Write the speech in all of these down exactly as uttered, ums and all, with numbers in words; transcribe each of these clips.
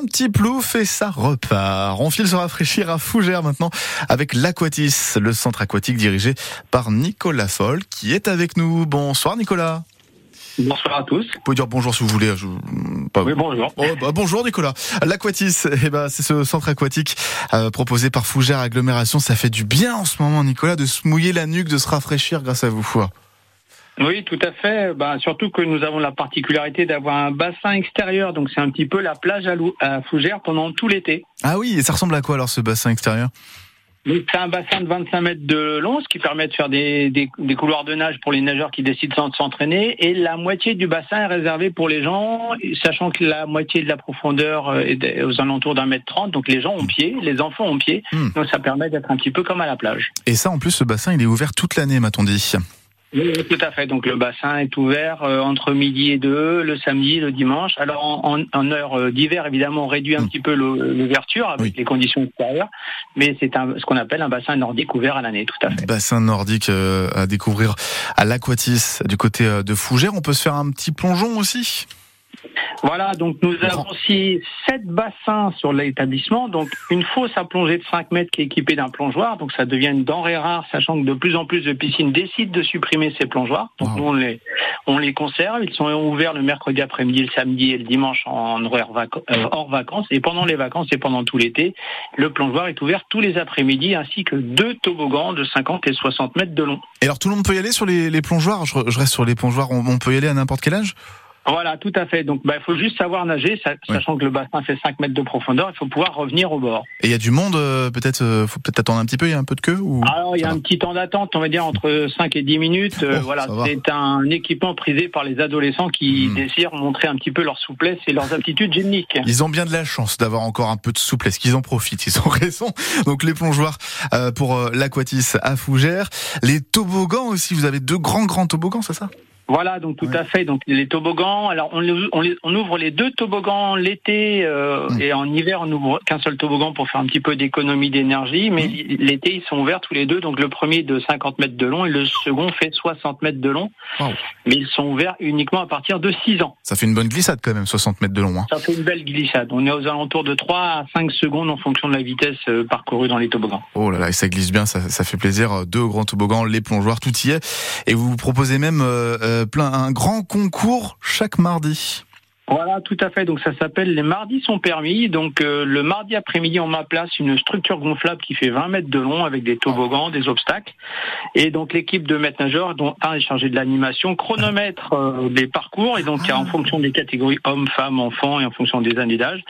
un petit plouf et ça repart. On file se rafraîchir à Fougères maintenant avec l'Aquatis, le centre aquatique dirigé par Nicolas Fol qui est avec nous. Bonsoir Nicolas. Bonsoir à tous. Vous pouvez dire bonjour si vous voulez. Je... Pas... Oui, bonjour. Oh, bah, bonjour Nicolas. L'Aquatis, eh ben, c'est ce centre aquatique euh, proposé par Fougères Agglomération. Ça fait du bien en ce moment Nicolas de se mouiller la nuque, de se rafraîchir grâce à vous. Oui, tout à fait. Bah, surtout que nous avons la particularité d'avoir un bassin extérieur. Donc c'est un petit peu la plage à, Lou... à Fougères pendant tout l'été. Ah oui, et ça ressemble à quoi alors ce bassin extérieur ? Donc, c'est un bassin de vingt-cinq mètres de long, ce qui permet de faire des, des, des couloirs de nage pour les nageurs qui décident de s'entraîner. Et la moitié du bassin est réservée pour les gens, sachant que la moitié de la profondeur est aux alentours d'un mètre trente. Donc les gens ont pied, les enfants ont pied. Mmh. Donc ça permet d'être un petit peu comme à la plage. Et ça, en plus, ce bassin, il est ouvert toute l'année, m'a-t-on dit ? Oui, tout à fait. Donc le bassin est ouvert euh, entre midi et deux, le samedi, le dimanche. Alors en, en, en heure d'hiver, évidemment, on réduit un mmh. petit peu le, l'ouverture avec oui. les conditions extérieures, mais c'est un, ce qu'on appelle un bassin nordique ouvert à l'année, tout à fait. Bassin nordique euh, à découvrir à l'Aquatis du côté de Fougères. On peut se faire un petit plongeon aussi. Voilà, donc nous avons aussi sept bassins sur l'établissement, donc une fosse à plongée de cinq mètres qui est équipée d'un plongeoir, donc ça devient une denrée rare, sachant que de plus en plus de piscines décident de supprimer ces plongeoirs, donc wow. nous on les, on les conserve, ils sont ouverts le mercredi après-midi, le samedi et le dimanche en horaire vac- euh, hors vacances, et pendant les vacances et pendant tout l'été, le plongeoir est ouvert tous les après-midi, ainsi que deux toboggans de cinquante et soixante mètres de long. Et alors tout le monde peut y aller sur les, les plongeoirs, je, je reste sur les plongeoirs, on, on peut y aller à n'importe quel âge ? Voilà, tout à fait. Donc, bah, il faut juste savoir nager, sachant oui. que le bassin fait cinq mètres de profondeur, il faut pouvoir revenir au bord. Et il y a du monde, euh, peut-être, euh, faut peut-être attendre un petit peu, il y a un peu de queue ou... Alors, il y a un petit temps d'attente, on va dire, entre cinq et dix minutes. Oh, euh, voilà, c'est un équipement prisé par les adolescents qui mmh. désirent montrer un petit peu leur souplesse et leurs aptitudes gymniques. Ils ont bien de la chance d'avoir encore un peu de souplesse, qu'ils en profitent, ils ont raison. Donc, les plongeoirs euh, pour euh, l'Aquatis à Fougères. Les toboggans aussi, vous avez deux grands, grands toboggans, c'est ça ? Voilà, donc tout ouais. à fait. Donc les toboggans, alors on, les, on, les, on ouvre les deux toboggans l'été euh, mmh. et en hiver on ouvre qu'un seul toboggan pour faire un petit peu d'économie d'énergie. Mais mmh. l'été ils sont ouverts tous les deux. Donc le premier de cinquante mètres de long et le second fait soixante mètres de long. Wow. Mais ils sont ouverts uniquement à partir de six ans. Ça fait une bonne glissade quand même, soixante mètres de long. Hein. Ça fait une belle glissade. On est aux alentours de trois à cinq secondes en fonction de la vitesse parcourue dans les toboggans. Oh là là, et ça glisse bien, ça, ça fait plaisir. Deux grands toboggans, les plongeoirs, tout y est. Et vous vous proposez même euh, plein un grand concours chaque mardi. Voilà, tout à fait. Donc ça s'appelle les mardis sont permis. Donc euh, le mardi après-midi, on met en place une structure gonflable qui fait vingt mètres de long avec des toboggans, des obstacles. Et donc l'équipe de maîtres nageurs, dont un est chargé de l'animation, chronomètre euh, des parcours. Et donc ah. en fonction des catégories hommes, femmes, enfants et en fonction des années d'âge,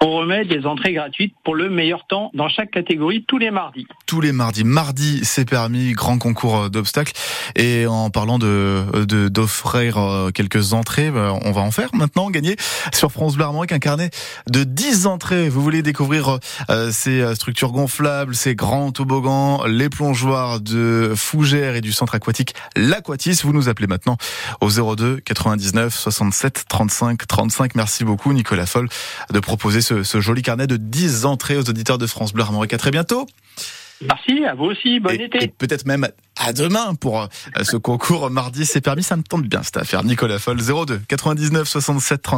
on remet des entrées gratuites pour le meilleur temps dans chaque catégorie tous les mardis. Tous les mardis. Mardi, c'est permis, grand concours d'obstacles. Et en parlant de, de d'offrir quelques entrées, on va en faire maintenant. Gagner sur France Bleu Armorique un carnet de dix entrées. Vous voulez découvrir euh, ces structures gonflables, ces grands toboggans, les plongeoirs de Fougères et du centre aquatique l'Aquatis. Vous nous appelez maintenant au zéro deux quatre-vingt-dix-neuf soixante-sept trente-cinq trente-cinq. Merci beaucoup Nicolas Fol de proposer ce, ce joli carnet de dix entrées aux auditeurs de France Bleu Armorique. À très bientôt. Merci, à vous aussi, bon et, été. Et peut-être même à demain pour euh, ce concours mardi, c'est permis, ça me tente bien cette affaire. Nicolas Fol, zéro deux quatre-vingt-dix-neuf soixante-sept trente.